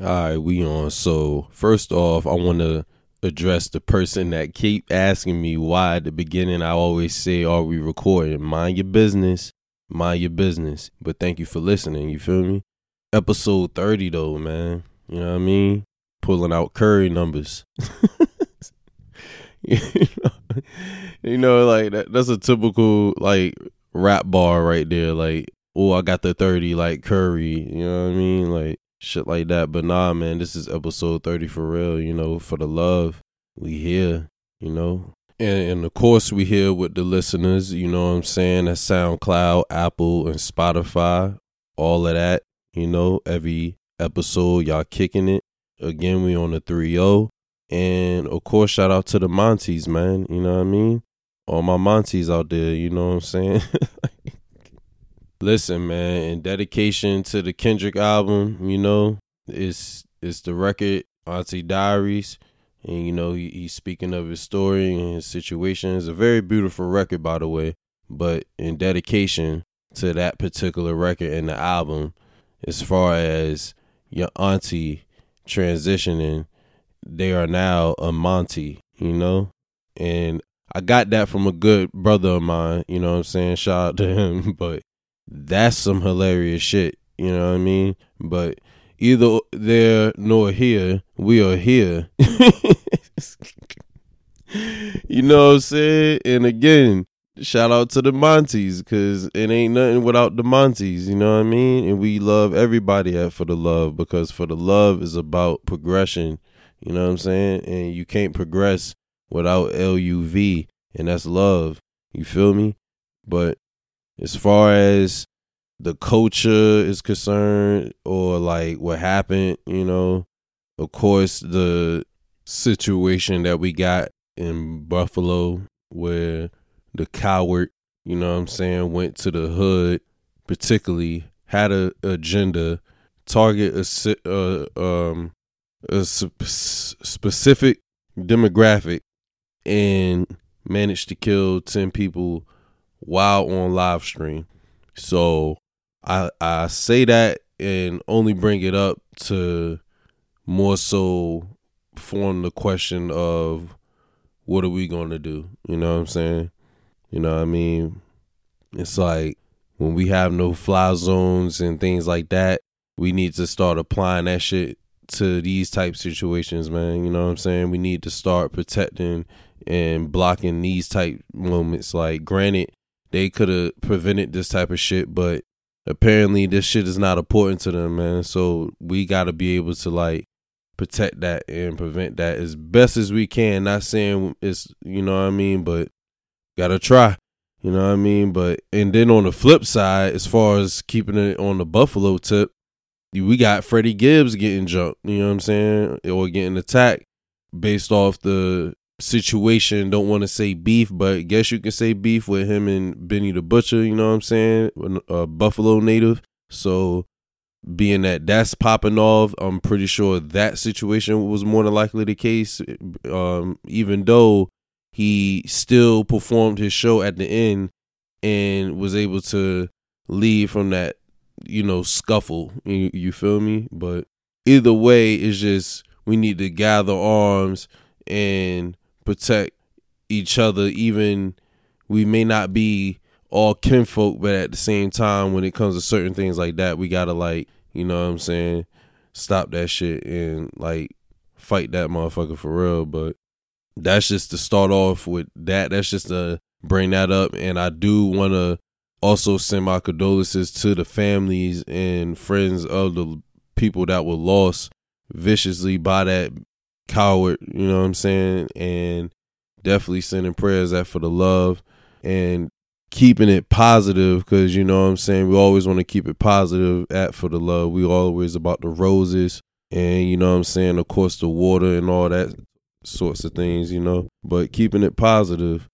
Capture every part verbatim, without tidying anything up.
All right, we on. So first off, I want to address the person that keep asking me why at the beginning I always say, are we recording? Mind your business. Mind your business. But thank you for listening. You feel me? Episode thirty, though, man. You know what I mean? Pulling out Curry numbers. you, know, you know, like, that, that's a typical, like, rap bar right there. Like, oh, I got the thirty, like, Curry. You know what I mean? Like, shit like that. But nah, man, this is episode thirty for real, you know, for the love. We here, you know. And, and of course, we here with the listeners, you know what I'm saying? That's SoundCloud, Apple, and Spotify, all of that. You know, every episode, y'all kicking it. Again, we on the three oh. And, of course, shout out to the Monties, man. You know what I mean? All my Monties out there, you know what I'm saying? Listen, man, and dedication to the Kendrick album, you know, it's, it's the record, Auntie Diaries. And, you know, he, he's speaking of his story and his situation. It's a very beautiful record, by the way. But in dedication to that particular record and the album, as far as your auntie transitioning, they are now a Monty, you know? And I got that from a good brother of mine, you know what I'm saying? Shout out to him. But that's some hilarious shit, you know what I mean? But either there nor here, we are here. You know what I'm saying? And again, shout out to the Monties, because it ain't nothing without the Monties, you know what I mean? And we love everybody at For the Love, because For the Love is about progression, you know what I'm saying? And you can't progress without L U V, and that's love, you feel me? But as far as the culture is concerned, or like what happened, you know, of course, the situation that we got in Buffalo where the coward, you know what I'm saying, went to the hood, particularly had a agenda, target a, uh, um, a sp- specific demographic, and managed to kill ten people while on live stream. So I I say that and only bring it up to more so form the question of what are we going to do? You know what I'm saying? You know what I mean? It's like when we have no fly zones and things like that, we need to start applying that shit to these type situations, man. You know what I'm saying? We need to start protecting and blocking these type moments. Like, granted, they could have prevented this type of shit, but apparently this shit is not important to them, man. So we got to be able to, like, protect that and prevent that as best as we can. Not saying it's, you know what I mean, but gotta try, you know what I mean? But, and then on the flip side, as far as keeping it on the Buffalo tip, we got Freddie Gibbs getting jumped, you know what I'm saying? Or getting attacked based off the situation. Don't want to say beef, but guess you can say beef with him and Benny the Butcher, you know what I'm saying? A Buffalo native. So being that that's popping off, I'm pretty sure that situation was more than likely the case, um, even though he still performed his show at the end and was able to leave from that, you know, scuffle. You, you feel me? But either way, it's just we need to gather arms and protect each other. Even we may not be all kinfolk, but at the same time, when it comes to certain things like that, we got to, like, you know what I'm saying, stop that shit and, like, fight that motherfucker for real. But that's just to start off with that. That's just to bring that up. And I do want to also send my condolences to the families and friends of the people that were lost viciously by that coward, you know what I'm saying? And definitely sending prayers out For the Love and keeping it positive, because, you know what I'm saying, we always want to keep it positive at For the Love. We always about the roses and, you know what I'm saying, of course, the water and all that sorts of things, you know, but keeping it positive.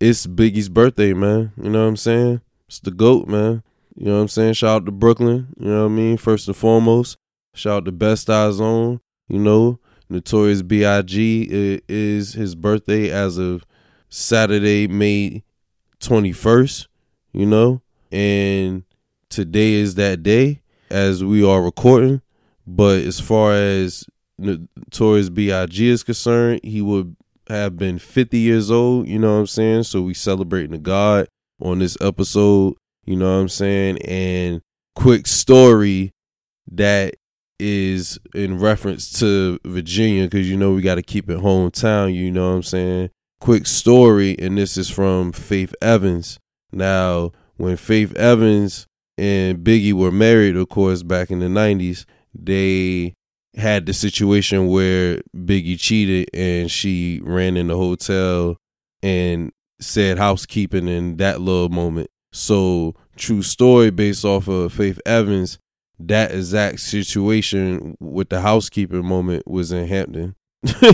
It's Biggie's birthday, man. You know what I'm saying? It's the GOAT, man. You know what I'm saying? Shout out to Brooklyn. You know what I mean? First and foremost, shout out to Best Eye Zone. You know, Notorious B I G It is his birthday as of Saturday, May twenty-first, you know, and today is that day as we are recording. But as far as Notorious B I G is concerned, he would have been fifty years old, you know what I'm saying? So we celebrating the God on this episode, you know what I'm saying? And quick story that is in reference to Virginia, because you know we got to keep it hometown, you know what I'm saying? Quick story, and this is from Faith Evans. Now, when Faith Evans and Biggie were married, of course, back in the nineties, they had the situation where Biggie cheated and she ran in the hotel and said housekeeping in that little moment. So, true story based off of Faith Evans, that exact situation with the housekeeping moment was in Hampton. You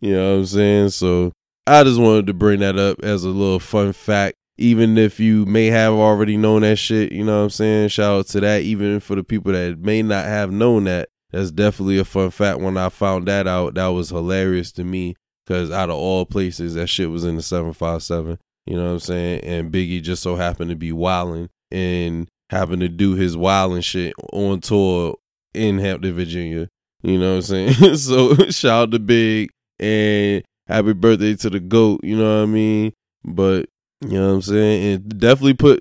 know what I'm saying? So, I just wanted to bring that up as a little fun fact. Even if you may have already known that shit, you know what I'm saying? Shout out to that. Even for the people that may not have known that, that's definitely a fun fact. When I found that out, that was hilarious to me because out of all places, that shit was in the seven five seven. You know what I'm saying? And Biggie just so happened to be wilding and happened to do his wilding shit on tour in Hampton, Virginia. You know what I'm saying? So shout out to Big and happy birthday to the GOAT. You know what I mean? But you know what I'm saying? And definitely put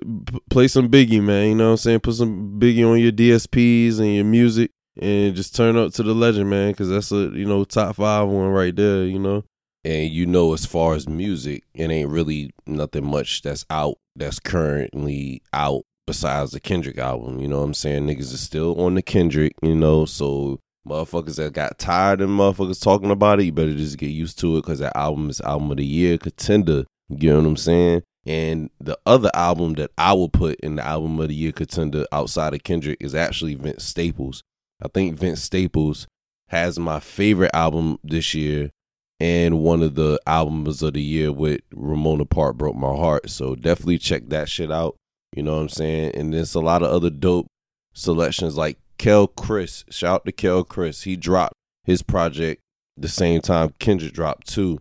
play some Biggie, man. You know what I'm saying? Put some Biggie on your D S Ps and your music and just turn up to the legend, man, because that's a, you know, top five one right there, you know? And, you know, as far as music, it ain't really nothing much that's out, that's currently out besides the Kendrick album. You know what I'm saying? Niggas is still on the Kendrick, you know, so motherfuckers that got tired and motherfuckers talking about it, you better just get used to it because that album is album of the year contender. You know what I'm saying? And the other album that I will put in the album of the year contender outside of Kendrick is actually Vince Staples. I think Vince Staples has my favorite album this year and one of the albums of the year with Ramona Park Broke My Heart. So definitely check that shit out. You know what I'm saying? And there's a lot of other dope selections like Kel Chris. Shout out to Kel Chris. He dropped his project the same time Kendrick dropped too.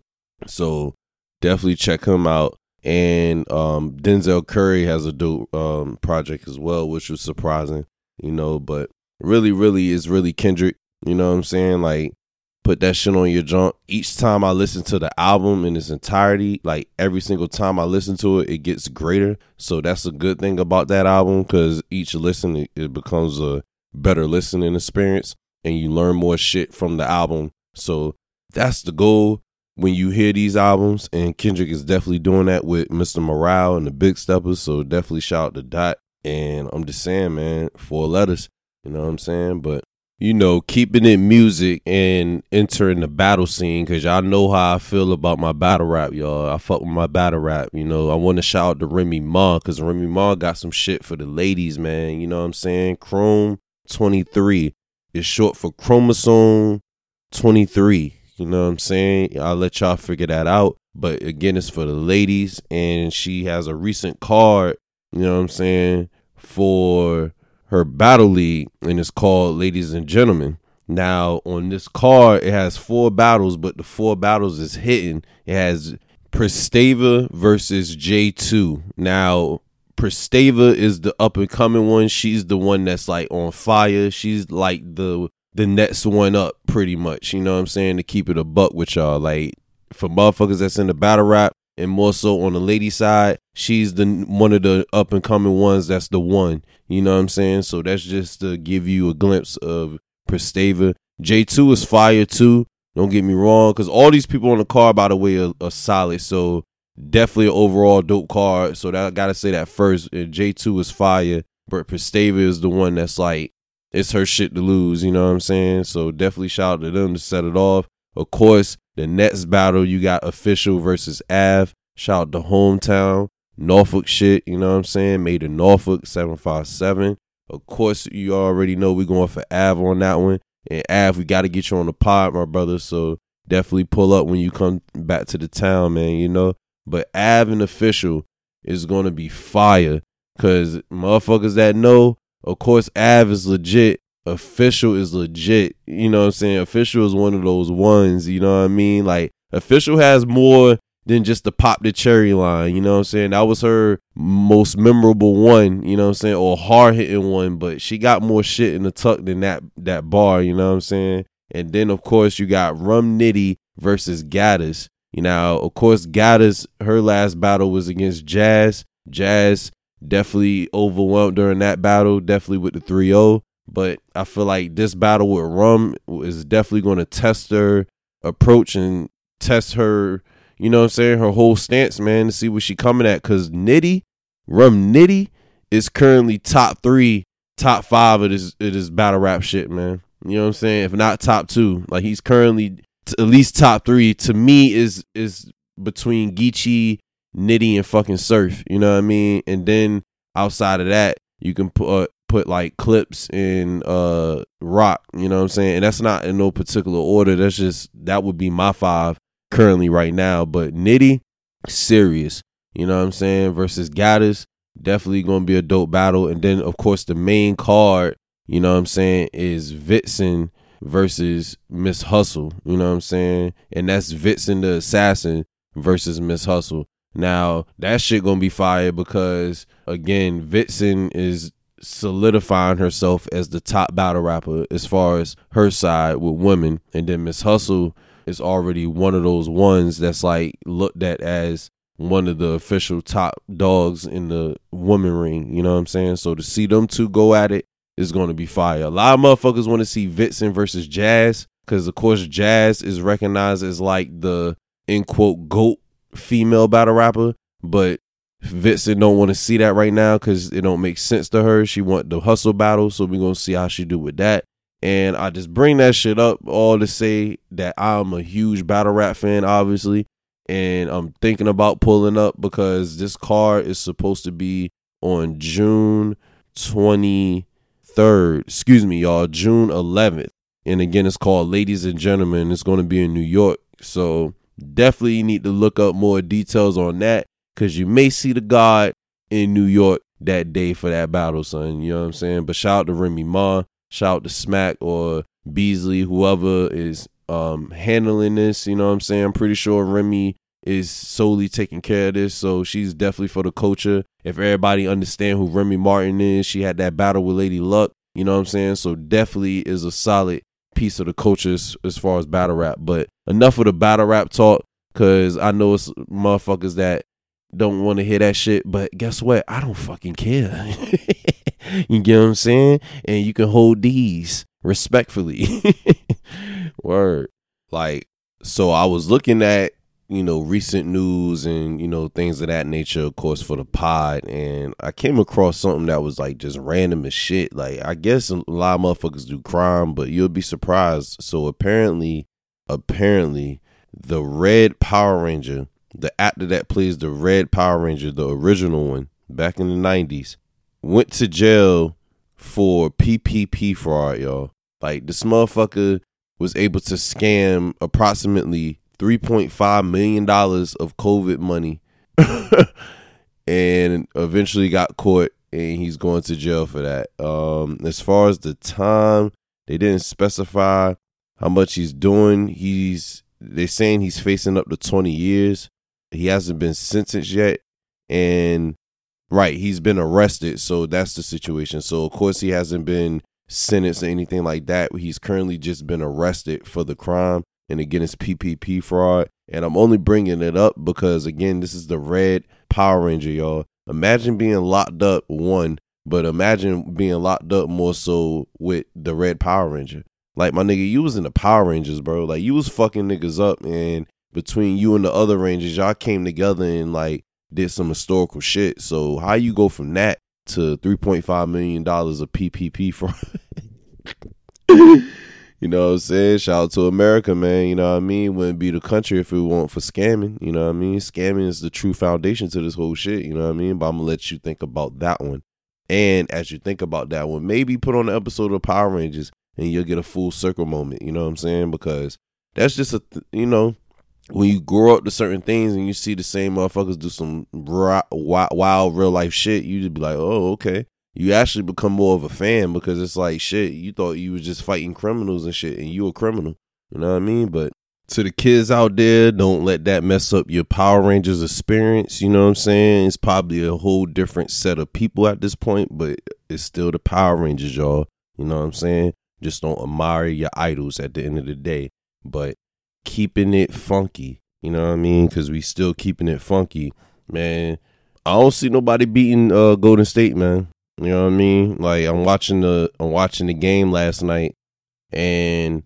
So definitely check him out. And um, Denzel Curry has a dope um, project as well, which was surprising, you know, but really, really is really Kendrick. You know what I'm saying? Like, put that shit on your junk. Each time I listen to the album in its entirety, like every single time I listen to it, it gets greater. So that's a good thing about that album because each listen, it, it becomes a better listening experience and you learn more shit from the album. So that's the goal. When you hear these albums, and Kendrick is definitely doing that with Mister Morale and the Big Steppers, so definitely shout out to Dot. And I'm just saying, man, four letters, you know what I'm saying? But, you know, keeping it music and entering the battle scene, because y'all know how I feel about my battle rap, y'all. I fuck with my battle rap, you know. I want to shout out to Remy Ma, because Remy Ma got some shit for the ladies, man, you know what I'm saying? Chrome twenty-three is short for Chromosome twenty-three. You know what I'm saying? I'll let y'all figure that out. But again, it's for the ladies. And she has a recent card, you know what I'm saying, for her battle league. And it's called Ladies and Gentlemen. Now, on this card, it has four battles, but the four battles is hidden. It has Pristeva versus J two. Now, Pristeva is the up-and-coming one. She's the one that's, like, on fire. She's, like, the... the next one up pretty much, you know what I'm saying, to keep it a buck with y'all. Like, for motherfuckers that's in the battle rap and more so on the lady side, she's the one of the up and coming ones that's the one, you know what I'm saying? So that's just to give you a glimpse of Pristeva. J two is fire too, don't get me wrong, because all these people on the card, by the way, are, are solid. So definitely an overall dope card. So that I gotta say that first. J two is fire, but Pristeva is the one that's like, it's her shit to lose, you know what I'm saying? So definitely shout out to them to set it off. Of course, the next battle, you got Official versus A V. Shout out to hometown, Norfolk shit, you know what I'm saying? Made in Norfolk, seven five seven. Of course, you already know we're going for A V on that one. And A V, we got to get you on the pod, my brother. So definitely pull up when you come back to the town, man, you know? But A V and Official is going to be fire because motherfuckers that know, of course, A V is legit. Official is legit. You know what I'm saying? Official is one of those ones. You know what I mean? Like, Official has more than just the pop the cherry line. You know what I'm saying? That was her most memorable one, you know what I'm saying? Or hard hitting one, but she got more shit in the tuck than that that bar, you know what I'm saying? And then, of course, you got Rum Nitty versus Gaddis. You know, of course, Gaddis, her last battle was against Jazz. Jazz definitely overwhelmed during that battle, definitely with the three oh. But I feel like this battle with Rum is definitely going to test her approach and test her, you know what I'm saying, her whole stance, man, to see what she coming at. Because Nitty, Rum Nitty, is currently top three, top five of this, of this battle rap shit, man. You know what I'm saying? If not top two, like he's currently t- at least top three. To me, is is between Geechee, Nitty, and fucking Surf. You know what I mean? And then outside of that, you can put uh, put like Clips and uh Rock. You know what I'm saying? And that's not in no particular order. That's just that would be my five currently right now. But Nitty, serious. You know what I'm saying? Versus Gaddis, definitely gonna be a dope battle. And then of course the main card, you know what I'm saying, is Vitson versus Miss Hustle. You know what I'm saying? And that's Vitson the Assassin versus Miss Hustle. Now, that shit gonna be fire because, again, Vitson is solidifying herself as the top battle rapper as far as her side with women. And then Miss Hustle is already one of those ones that's, like, looked at as one of the official top dogs in the woman ring. You know what I'm saying? So to see them two go at it, is going to be fire. A lot of motherfuckers want to see Vitson versus Jazz because, of course, Jazz is recognized as like the in quote GOAT female battle rapper, but Vitson don't want to see that right now because it don't make sense to her. She want the hustle battle, so we're gonna see how she do with that. And I just bring that shit up all to say that I'm a huge battle rap fan, obviously, and I'm thinking about pulling up because this card is supposed to be on June twentieth. Third, excuse me, y'all, June eleventh. And again, it's called Ladies and Gentlemen. It's going to be in New York. So definitely need to look up more details on that because you may see the God in New York that day for that battle, son. You know what I'm saying? But shout out to Remy Ma, shout out to Smack or Beasley, whoever is um, handling this. You know what I'm saying? I'm pretty sure Remy is solely taking care of this, so she's definitely for the culture. If everybody understand who Remy Martin is, she had that battle with Lady Luck, you know what I'm saying? So definitely is a solid piece of the culture as, as far as battle rap. But enough of the battle rap talk, because I know it's motherfuckers that don't want to hear that shit, but guess what? I don't fucking care. You get what I'm saying? And you can hold these respectfully. Word. Like, so I was looking at, you know, recent news and, you know, things of that nature, of course, for the pod. And I came across something that was like just random as shit. Like, I guess a lot of motherfuckers do crime, but you'll be surprised. So apparently, apparently the Red Power Ranger, the actor that plays the Red Power Ranger, the original one back in the nineties, went to jail for P P P fraud, y'all. Like, this motherfucker was able to scam approximately three point five million dollars of COVID money and eventually got caught, and he's going to jail for that. Um, as far as the time, they didn't specify how much he's doing. He's They're saying he's facing up to twenty years. He hasn't been sentenced yet. And, right, he's been arrested, so that's the situation. So, of course, he hasn't been sentenced or anything like that. He's currently just been arrested for the crime. And again, it's P P P fraud. And I'm only bringing it up because, again, this is the Red Power Ranger, y'all. Imagine being locked up, one, but imagine being locked up more so with the Red Power Ranger. Like, my nigga, you was in the Power Rangers, bro. Like, you was fucking niggas up, and between you and the other Rangers, y'all came together and, like, did some historical shit. So how you go from that to three point five million dollars of P P P fraud? You know what I'm saying? Shout out to America, man. You know what I mean? Wouldn't be the country if it weren't for scamming. You know what I mean? Scamming is the true foundation to this whole shit. You know what I mean? But I'm going to let you think about that one. And as you think about that one, maybe put on an episode of Power Rangers and you'll get a full circle moment. You know what I'm saying? Because that's just, a th- you know, when you grow up to certain things and you see the same motherfuckers do some wild, wild real life shit, you just be like, oh, okay. You actually become more of a fan because it's like, shit, you thought you was just fighting criminals and shit, and you a criminal. You know what I mean? But to the kids out there, don't let that mess up your Power Rangers experience. You know what I'm saying? It's probably a whole different set of people at this point, but it's still the Power Rangers, y'all. You know what I'm saying? Just don't admire your idols at the end of the day, but keeping it funky. You know what I mean? Because we still keeping it funky, man. I don't see nobody beating uh, Golden State, man. You know what I mean? Like, I'm watching the I'm watching the game last night, and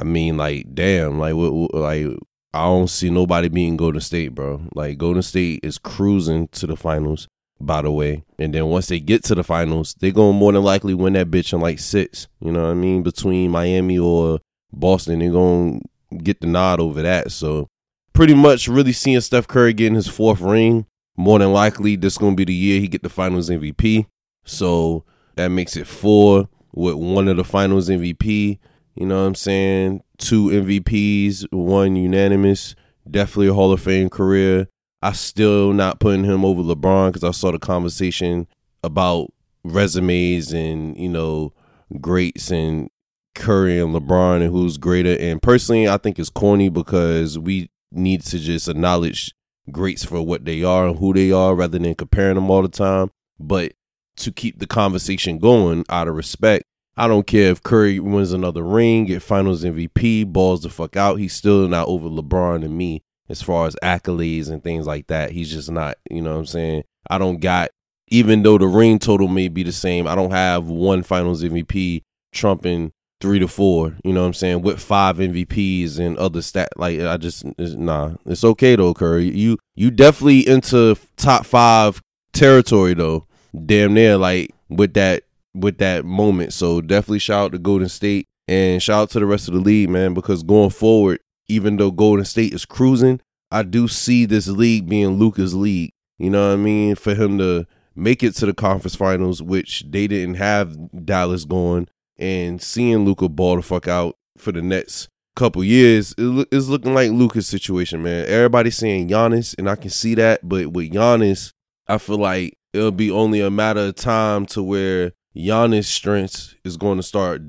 I mean, like, damn, like, what, what, like, I don't see nobody beating Golden State, bro. Like, Golden State is cruising to the finals, by the way. And then once they get to the finals, they're going to more than likely win that bitch in like six. You know what I mean? Between Miami or Boston, they're going to get the nod over that. So pretty much really seeing Steph Curry getting his fourth ring. More than likely, this is going to be the year he get the finals M V P. So that makes it four with one of the finals M V P. You know what I'm saying? Two M V Ps, one unanimous, definitely a Hall of Fame career. I still not putting him over LeBron because I saw the conversation about resumes and, you know, greats and Curry and LeBron and who's greater. And personally, I think it's corny because we need to just acknowledge greats for what they are and who they are rather than comparing them all the time. But to keep the conversation going out of respect, I don't care if Curry wins another ring, get finals M V P, balls the fuck out. He's still not over LeBron and me as far as accolades and things like that. He's just not, you know what I'm saying? I don't got, even though the ring total may be the same, I don't have one finals M V P trumping three to four, you know what I'm saying, with five M V Ps and other stat. Like, I just, it's, nah, it's okay though, Curry. You, you definitely into top five territory though, damn near, like, with that. with that moment. So definitely shout out to Golden State and shout out to the rest of the league, man, because going forward, even though Golden State is cruising, I do see this league being Luka's league. You know what I mean? For him to make it to the conference finals, which they didn't have Dallas going, and seeing Luka ball the fuck out for the next couple years, it's looking like Luka's situation, man. Everybody's saying Giannis, and I can see that, but with Giannis, I feel like it'll be only a matter of time to where Giannis' strengths is going to start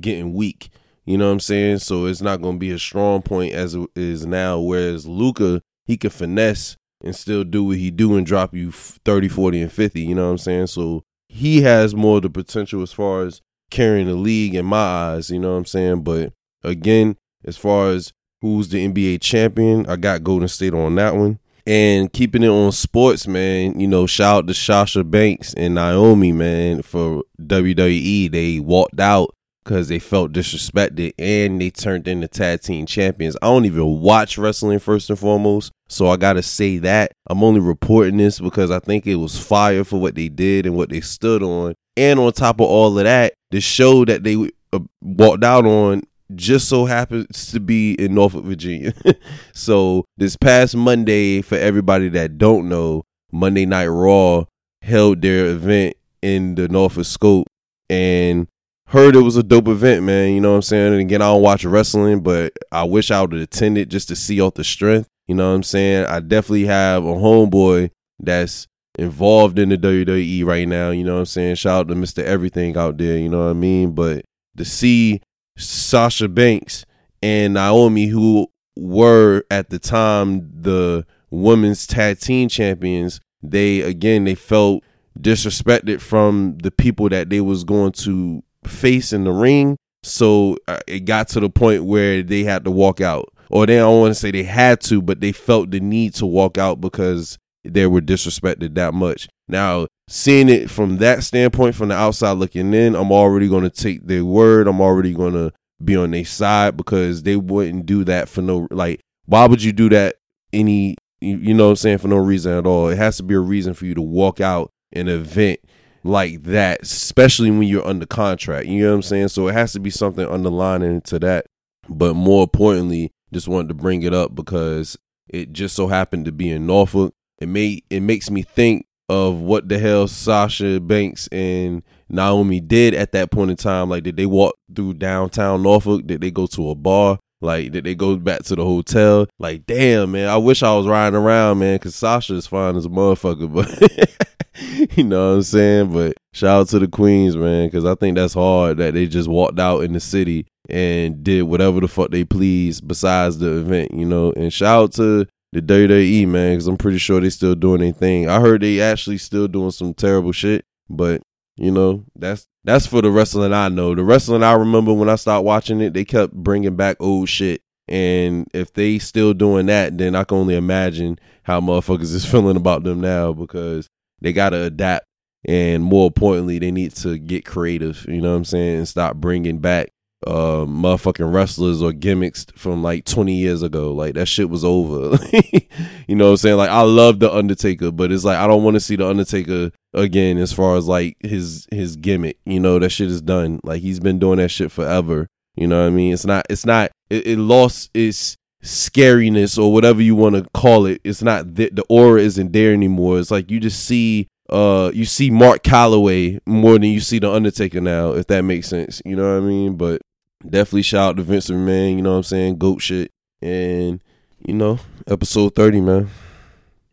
getting weak, you know what I'm saying? So it's not going to be a strong point as it is now, whereas Luka, he can finesse and still do what he do and drop you thirty, forty, and fifty, you know what I'm saying? So he has more of the potential as far as carrying the league in my eyes, you know what I'm saying? But again, as far as who's the N B A champion, I got Golden State on that one. And keeping it on sports, man, you know, shout out to Sasha Banks and Naomi, man, for W W E. They walked out because they felt disrespected and they turned into tag team champions. I don't even watch wrestling, first and foremost, so I got to say that. I'm only reporting this because I think it was fire for what they did and what they stood on. And on top of all of that, the show that they uh, walked out on just so happens to be in Norfolk, Virginia. So this past Monday, for everybody that don't know, Monday Night Raw held their event in the Norfolk Scope, and heard it was a dope event, man. You know what I'm saying? And again, I don't watch wrestling, but I wish I would have attended just to see off the strength. You know what I'm saying? I definitely have a homeboy that's involved in the W W E right now. You know what I'm saying? Shout out to Mister Everything out there. You know what I mean? But to see Sasha Banks and Naomi, who were at the time the women's tag team champions, they again they felt disrespected from the people that they was going to face in the ring. So it got to the point where they had to walk out, or they don't want to say they had to, but they felt the need to walk out because they were disrespected that much. Now, seeing it from that standpoint, from the outside looking in, I'm already going to take their word. I'm already going to be on their side because they wouldn't do that for no, like, why would you do that any, you know what I'm saying, for no reason at all? It has to be a reason for you to walk out an event like that, especially when you're under contract. You know what I'm saying? So it has to be something underlining to that. But more importantly, just wanted to bring it up because it just so happened to be in Norfolk. It may, it makes me think of what the hell Sasha Banks and Naomi did at that point in time. Like, did they walk through downtown Norfolk? Did they go to a bar? Like, did they go back to the hotel? Like, damn, man, I wish I was riding around, man, because Sasha is fine as a motherfucker, but you know what I'm saying? But shout out to the queens, man, because I think that's hard that they just walked out in the city and did whatever the fuck they pleased besides the event, you know. And shout out to the W W E, man, because I'm pretty sure they still doing their thing. I heard they actually still doing some terrible shit, but you know, that's that's for the wrestling I know. The wrestling I remember when I started watching it, they kept bringing back old shit. And if they still doing that, then I can only imagine how motherfuckers is feeling about them now, because they got to adapt. And more importantly, they need to get creative, you know what I'm saying, and stop bringing back uh, motherfucking wrestlers or gimmicks from like twenty years ago. Like, that shit was over. You know what I'm saying? Like, I love The Undertaker, but it's like I don't want to see The Undertaker again as far as like his his gimmick. You know, that shit is done. Like, he's been doing that shit forever. You know what I mean? It's not, it's not, it, it lost its scariness or whatever you want to call it. It's not, the, the aura isn't there anymore. It's like you just see, uh, you see Mark Calloway more than you see The Undertaker now, if that makes sense. You know what I mean? But definitely shout out to Vince McMahon, you know what I'm saying? Goat shit. And, you know, episode thirty, man.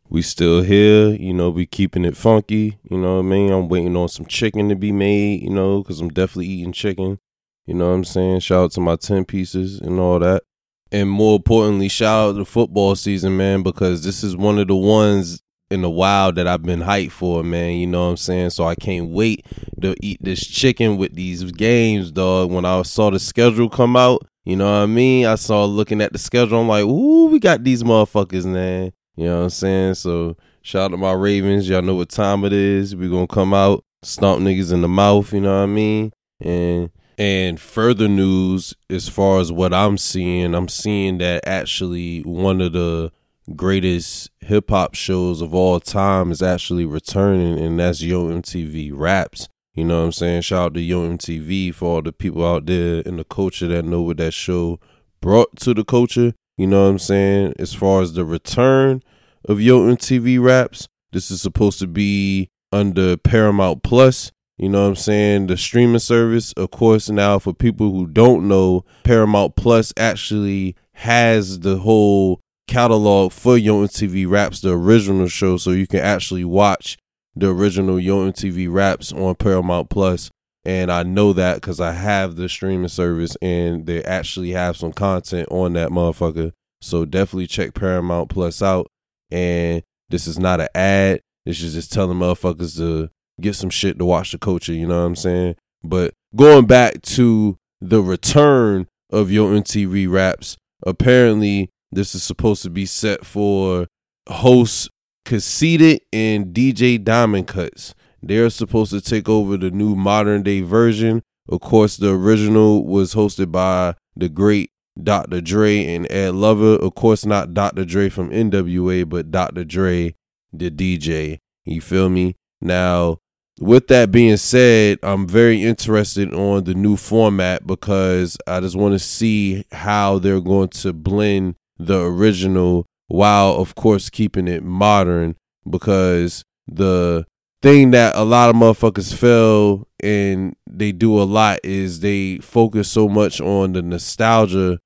We still here, you know, we keeping it funky, you know what I mean? I'm waiting on some chicken to be made, you know, because I'm definitely eating chicken. You know what I'm saying? Shout out to my ten pieces and all that. And more importantly, shout out to the football season, man, because this is one of the ones in the wild that I've been hyped for, man. You know what I'm saying? So I can't wait to eat this chicken with these games, dog. When I saw the schedule come out, you know what I mean? I saw looking at the schedule, I'm like, ooh, we got these motherfuckers, man. You know what I'm saying? So shout out to my Ravens. Y'all know what time it is. We're going to come out, stomp niggas in the mouth, you know what I mean? And... And further news, as far as what I'm seeing, I'm seeing that actually one of the greatest hip-hop shows of all time is actually returning, and that's Yo M T V Raps. You know what I'm saying? Shout out to Yo M T V for all the people out there in the culture that know what that show brought to the culture. You know what I'm saying? As far as the return of Yo M T V Raps, this is supposed to be under Paramount Plus. You know what I'm saying? The streaming service, of course. Now, for people who don't know, Paramount Plus actually has the whole catalog for Yo M T V Raps, the original show. So you can actually watch the original Yo M T V Raps on Paramount Plus. And I know that because I have the streaming service and they actually have some content on that motherfucker. So definitely check Paramount Plus out. And this is not an ad. This is just telling motherfuckers to get some shit to watch the culture, you know what I'm saying? But going back to the return of Yo M T V Raps, apparently this is supposed to be set for hosts Conceited and D J Diamond Cuts. They're supposed to take over the new modern day version. Of course, the original was hosted by the great Doctor Dre and Ed Lover. Of course, not Doctor Dre from N W A, but Doctor Dre, the D J. You feel me? Now, with that being said, I'm very interested on the new format because I just want to see how they're going to blend the original while, of course, keeping it modern, because the thing that a lot of motherfuckers fail and they do a lot is they focus so much on the nostalgia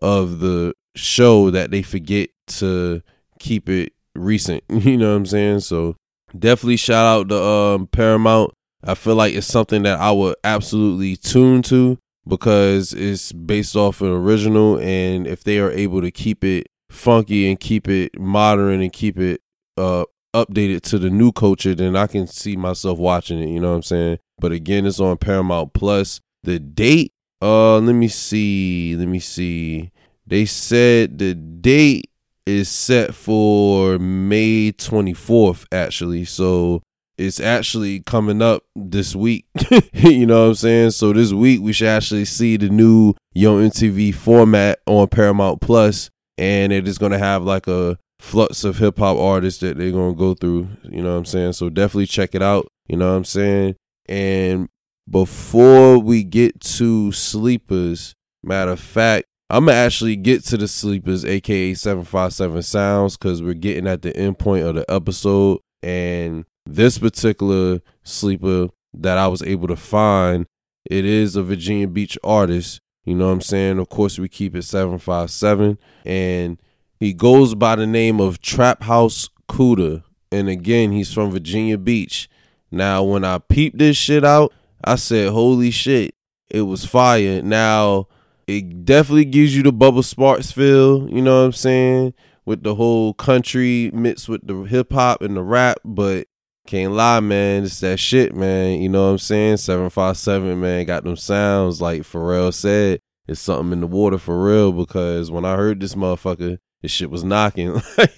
of the show that they forget to keep it recent. You know what I'm saying? So definitely shout out to um, Paramount. I feel like it's something that I would absolutely tune to because it's based off an original, and if they are able to keep it funky and keep it modern and keep it uh, updated to the new culture, then I can see myself watching it. You know what I'm saying? But again, it's on Paramount Plus. The date, uh, let me see, let me see. They said the date is set for May twenty-fourth, actually. So it's actually coming up this week. You know what I'm saying? So this week we should actually see the new Yo M T V format on Paramount Plus, and it is going to have like a flux of hip hop artists that they're going to go through. You know what I'm saying? So definitely check it out. You know what I'm saying? And before we get to sleepers, matter of fact, I'm going to actually get to the sleepers, a k a seven five seven Sounds, because we're getting at the end point of the episode. And this particular sleeper that I was able to find, it is a Virginia Beach artist. You know what I'm saying? Of course, we keep it seven five seven. And he goes by the name of Trap House Cuda. And again, he's from Virginia Beach. Now, when I peeped this shit out, I said, holy shit, it was fire. Now, it definitely gives you the Bubba Sparks feel, you know what I'm saying, with the whole country mixed with the hip-hop and the rap, but can't lie, man, it's that shit, man, you know what I'm saying, seven five seven, man, got them sounds, like Pharrell said, it's something in the water for real, because when I heard this motherfucker, this shit was knocking. I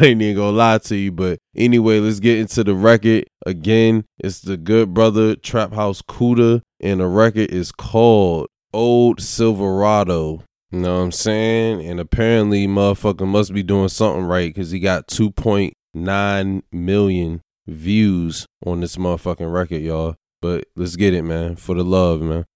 ain't even gonna lie to you. But anyway, let's get into the record. Again, it's the good brother Trap House Cuda, and the record is called Old Silverado. You know what I'm saying? And apparently motherfucker must be doing something right, because he got two point nine million views on this motherfucking record, y'all. But let's get it, man. For the love, man.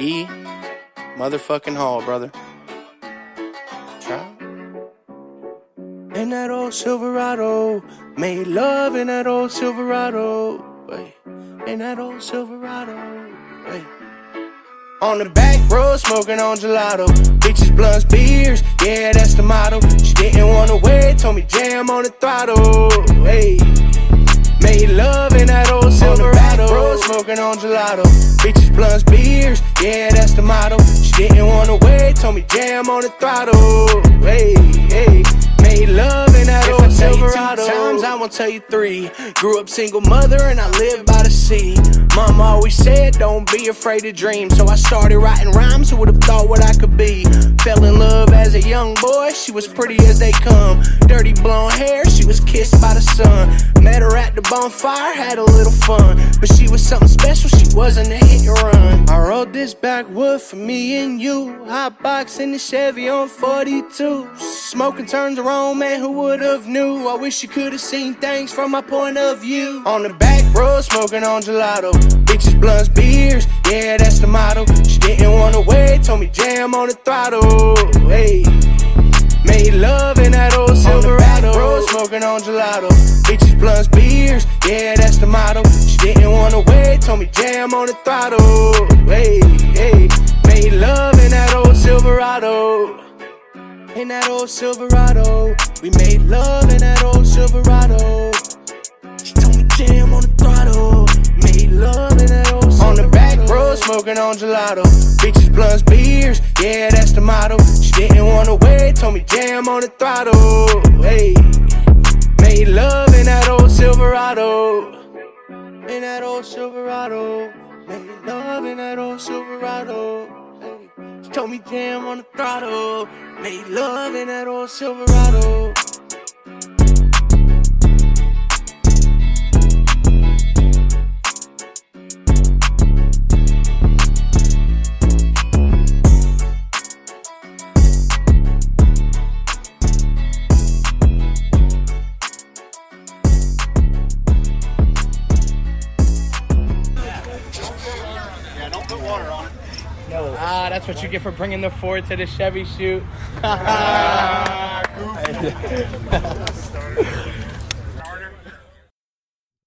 E motherfucking hall, brother. Try. In that old Silverado, made love in that old Silverado. Wait, in that old Silverado. Wait. On the back road, smoking on gelato. Bitches, blunts, beers, yeah, that's the motto. She didn't want to wear it, told me jam on the throttle. Hey. Made love in that old Silverado. On the back road, smoking on gelato. Bitches, blunts, beers, yeah, that's the motto. She didn't wanna wait, told me jam on the throttle. Hey, hey. Made love in that if old Silverado. Two times, I won't tell you three. Grew up single mother and I live by the sea. Mama always said, don't be afraid to dream. So I started writing rhymes, who would've thought what I could be. Fell in love as a young boy, she was pretty as they come. Dirty blonde hair, she was kissed by the sun. Met her at the bonfire, had a little fun. But she was something special, she wasn't a hit and run. I rode this backwood for me and you. Hotbox in the Chevy on forty-two. Smoking turns around, man, who would've knew? I wish you could've seen things from my point of view. On the back road, smoking on gelato. Bitches, blunts, beers, yeah, that's the motto. She didn't wanna wait, told me jam on the throttle. Hey. Made love in that old Silverado. On the back road, smoking on gelato. Bitches, blunts, beers, yeah, that's the motto. She didn't wanna wait, told me jam on the throttle. Hey, hey. Made love in that old Silverado. In that old Silverado. We made love in that old Silverado. She told me jam on the throttle. Made love in that old Silverado. On the back road, smoking on gelato. Bitches, blunts, beers, yeah, that's the motto. She didn't wanna wait, told me jam on the throttle. Hey, made love in that old Silverado. In that old Silverado. Made love in that old Silverado. She told me jam on the throttle. Made love in that old Silverado. Ah, that's what you get for bringing the Ford to the Chevy shoot.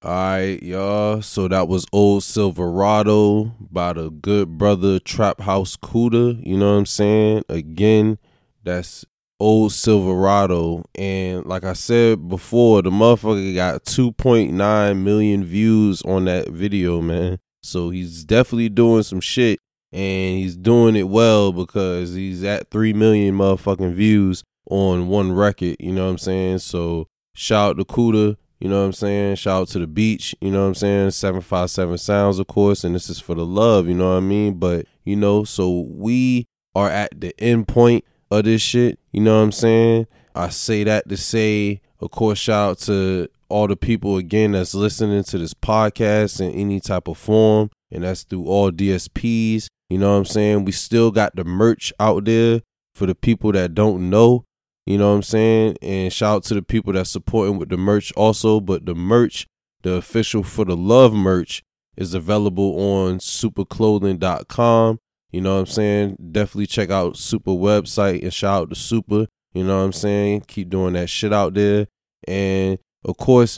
Alright, y'all. So that was Old Silverado by the good brother Trap House Cuda. You know what I'm saying? Again, that's Old Silverado. And like I said before, the motherfucker got two point nine million views on that video, man. So he's definitely doing some shit. And he's doing it well, because he's at three million motherfucking views on one record, you know what I'm saying? So shout out to Cuda, you know what I'm saying? Shout out to the beach, you know what I'm saying? seven five seven Sounds, of course, and this is for the love, you know what I mean? But, you know, so we are at the end point of this shit, you know what I'm saying? I say that to say, of course, shout out to all the people, again, that's listening to this podcast in any type of form, and that's through all D S Ps. You know what I'm saying? We still got the merch out there for the people that don't know. You know what I'm saying? And shout out to the people that's supporting with the merch also. But the merch, the official For the Love merch, is available on super clothing dot com. You know what I'm saying? Definitely check out Super website and shout out to Super. You know what I'm saying? Keep doing that shit out there. And, of course,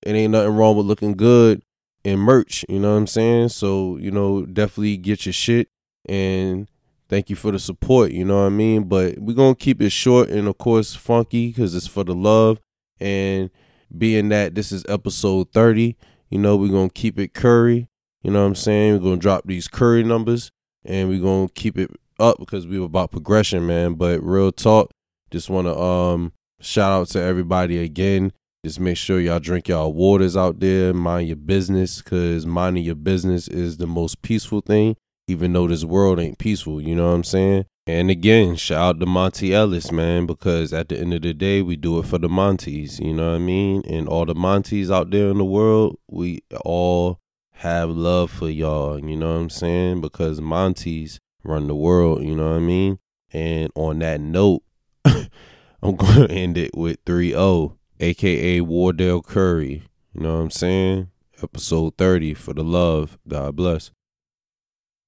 it ain't nothing wrong with looking good. and merch, you know what I'm saying? So, you know, definitely get your shit, and thank you for the support, you know what I mean? But we're going to keep it short and, of course, funky, because it's for the love. And being that this is episode thirty, you know, we're going to keep it curry, you know what I'm saying? We're going to drop these curry numbers, and we're going to keep it up because we were about progression, man. But real talk, just want to um shout out to everybody again. Just make sure y'all drink y'all waters out there. Mind your business, because minding your business is the most peaceful thing, even though this world ain't peaceful, you know what I'm saying? And again, shout out to Monty Ellis, man, because at the end of the day, we do it for the Monties, you know what I mean? And all the Monties out there in the world, we all have love for y'all, you know what I'm saying? Because Monties run the world, you know what I mean? And on that note, I'm going to end it with three oh. A K A Wardell Curry, you know what I'm saying? Episode thirty, for the love. God bless.